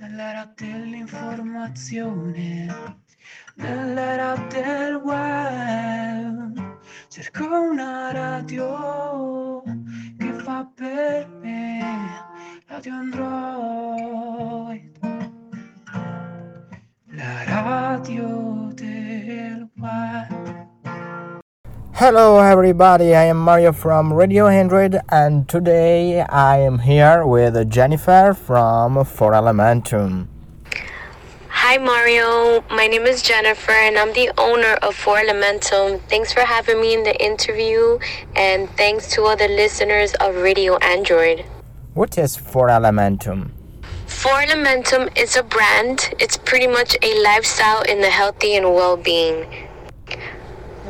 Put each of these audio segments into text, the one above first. nell'era dell'informazione, nell'era del web, cerco una radio che fa per me, Radio Android, la radio del web. Hello everybody, I am Mario from Radio Android, and today I am here with Jennifer from 4Elementum. Hi Mario, my name is Jennifer and I'm the owner of 4Elementum. Thanks for having me in the interview, and thanks to all the listeners of Radio Android. What is 4Elementum? 4Elementum is a brand. It's pretty much a lifestyle in the healthy and well-being.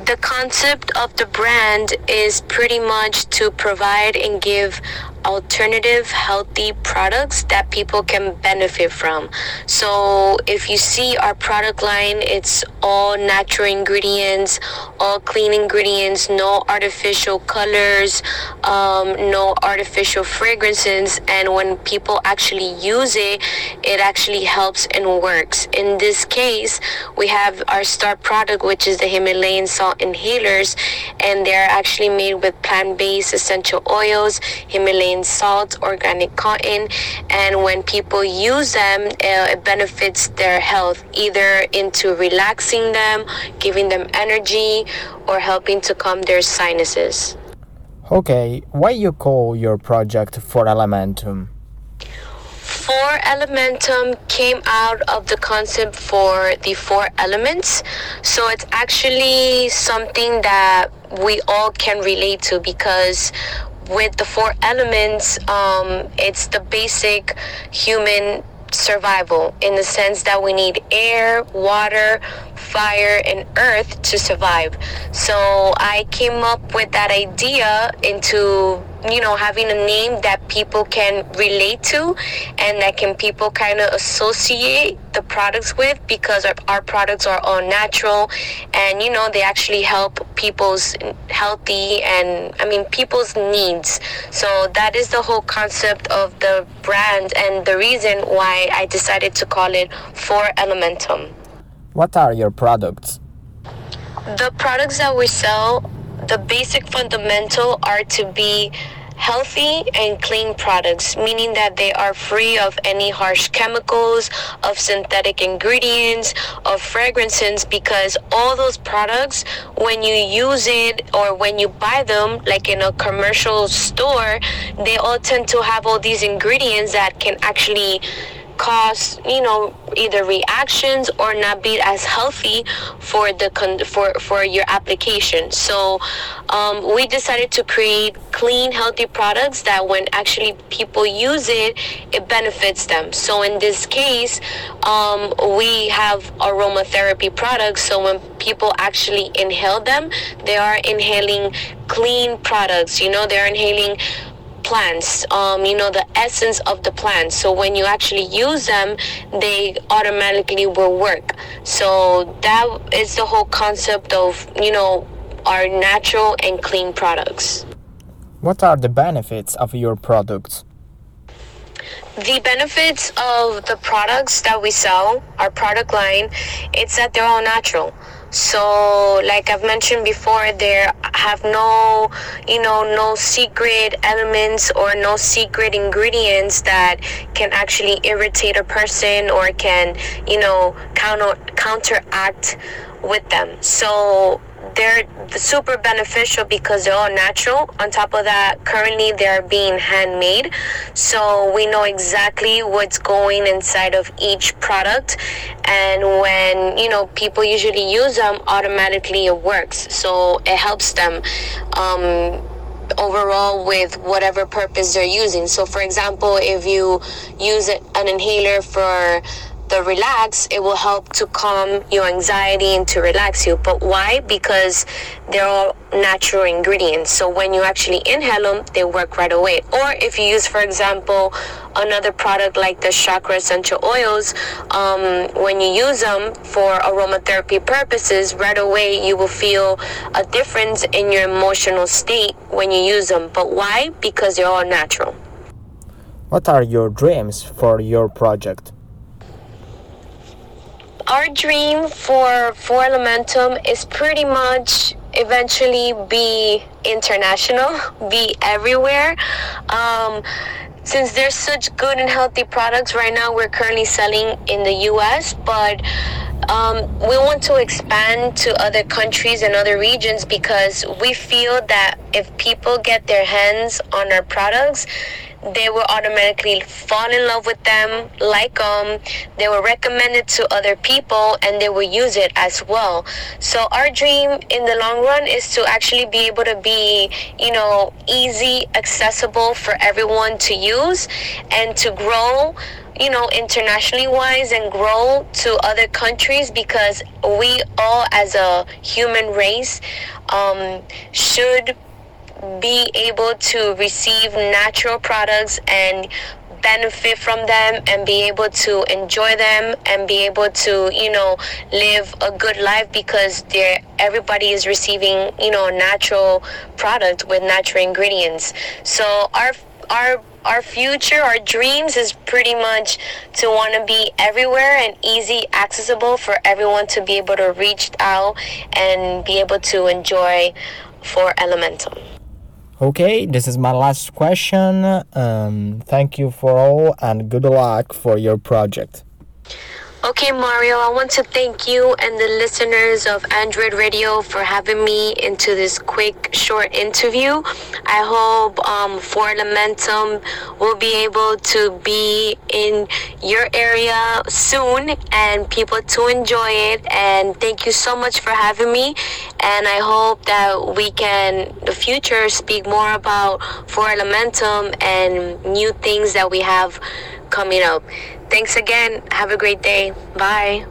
The concept of the brand is pretty much to provide and give alternative healthy products that people can benefit from. So if you see our product line, it's all natural ingredients, all clean ingredients, no artificial colors, no artificial fragrances, and when people actually use it, it actually helps and works. In this case, we have our star product, which is the Himalayan salt inhalers, and they're actually made with plant-based essential oils, Himalayan salt, organic cotton, and when people use them, it benefits their health, either into relaxing them, giving them energy, or helping to calm their sinuses. Okay, why you call your project 4Elementum? 4Elementum came out of the concept for the 4 elements, so it's actually something that we all can relate to, because with the 4 elements, it's the basic human survival, in the sense that we need air, water, fire, and earth to survive. So I came up with that idea into, you know, having a name that people can relate to and that can people kind of associate the products with, because our products are all natural and, you know, they actually help people's healthy and, I mean, people's needs. So that is the whole concept of the brand and the reason why I decided to call it 4Elementum. What are your products? The products that we sell, the basic fundamental are to be healthy and clean products, meaning that they are free of any harsh chemicals, of synthetic ingredients, of fragrances, because all those products, when you use it or when you buy them, like in a commercial store, they all tend to have all these ingredients that can actually cause, you know, either reactions or not be as healthy for the for your application. So we decided to create clean, healthy products that when actually people use it, it benefits them. So in this case, we have aromatherapy products. So when people actually inhale them, they are inhaling clean products. You know, they're inhaling plants, you know, the essence of the plants. So when you actually use them, they automatically will work. So that is the whole concept of, you know, our natural and clean products. What are the benefits of your products? The benefits of the products that we sell, our product line, it's that they're all natural. So, like I've mentioned before, they have no, you know, no secret elements or no secret ingredients that can actually irritate a person or can, you know, counteract with them. So they're super beneficial because they're all natural. On top of that, currently they're being handmade, so we know exactly what's going inside of each product, and when, you know, people usually use them, automatically it works. So it helps them overall with whatever purpose they're using. So for example, if you use an inhaler for the relax, it will help to calm your anxiety and to relax you. But why? Because they're all natural ingredients, so when you actually inhale them, they work right away. Or if you use, for example, another product like the chakra essential oils, when you use them for aromatherapy purposes, right away you will feel a difference in your emotional state when you use them. But why? Because they're all natural. What are your dreams for your project? Our dream for 4Elementum is pretty much eventually be international, be everywhere. Since there's such good and healthy products right now, we're currently selling in the US, but we want to expand to other countries and other regions because we feel that if people get their hands on our products, they will automatically fall in love with them, like them. They will recommend it to other people and they will use it as well. So our dream in the long run is to actually be able to be, easy, accessible for everyone to use and to grow, internationally wise and grow to other countries, because we all as a human race should be able to receive natural products and benefit from them and be able to enjoy them and be able to live a good life, because everybody is receiving natural product with natural ingredients. So our future, our dreams is pretty much to want to be everywhere and easy, accessible for everyone to be able to reach out and be able to enjoy 4Elementum. Okay, this is my last question. Thank you for all and good luck for your project. Okay, Mario, I want to thank you and the listeners of Android Radio for having me into this quick, short interview. I hope 4Elementum will be able to be in your area soon and people to enjoy it. And thank you so much for having me. And I hope that we can, in the future, speak more about 4Elementum and new things that we have coming up. Thanks again. Have a great day. Bye.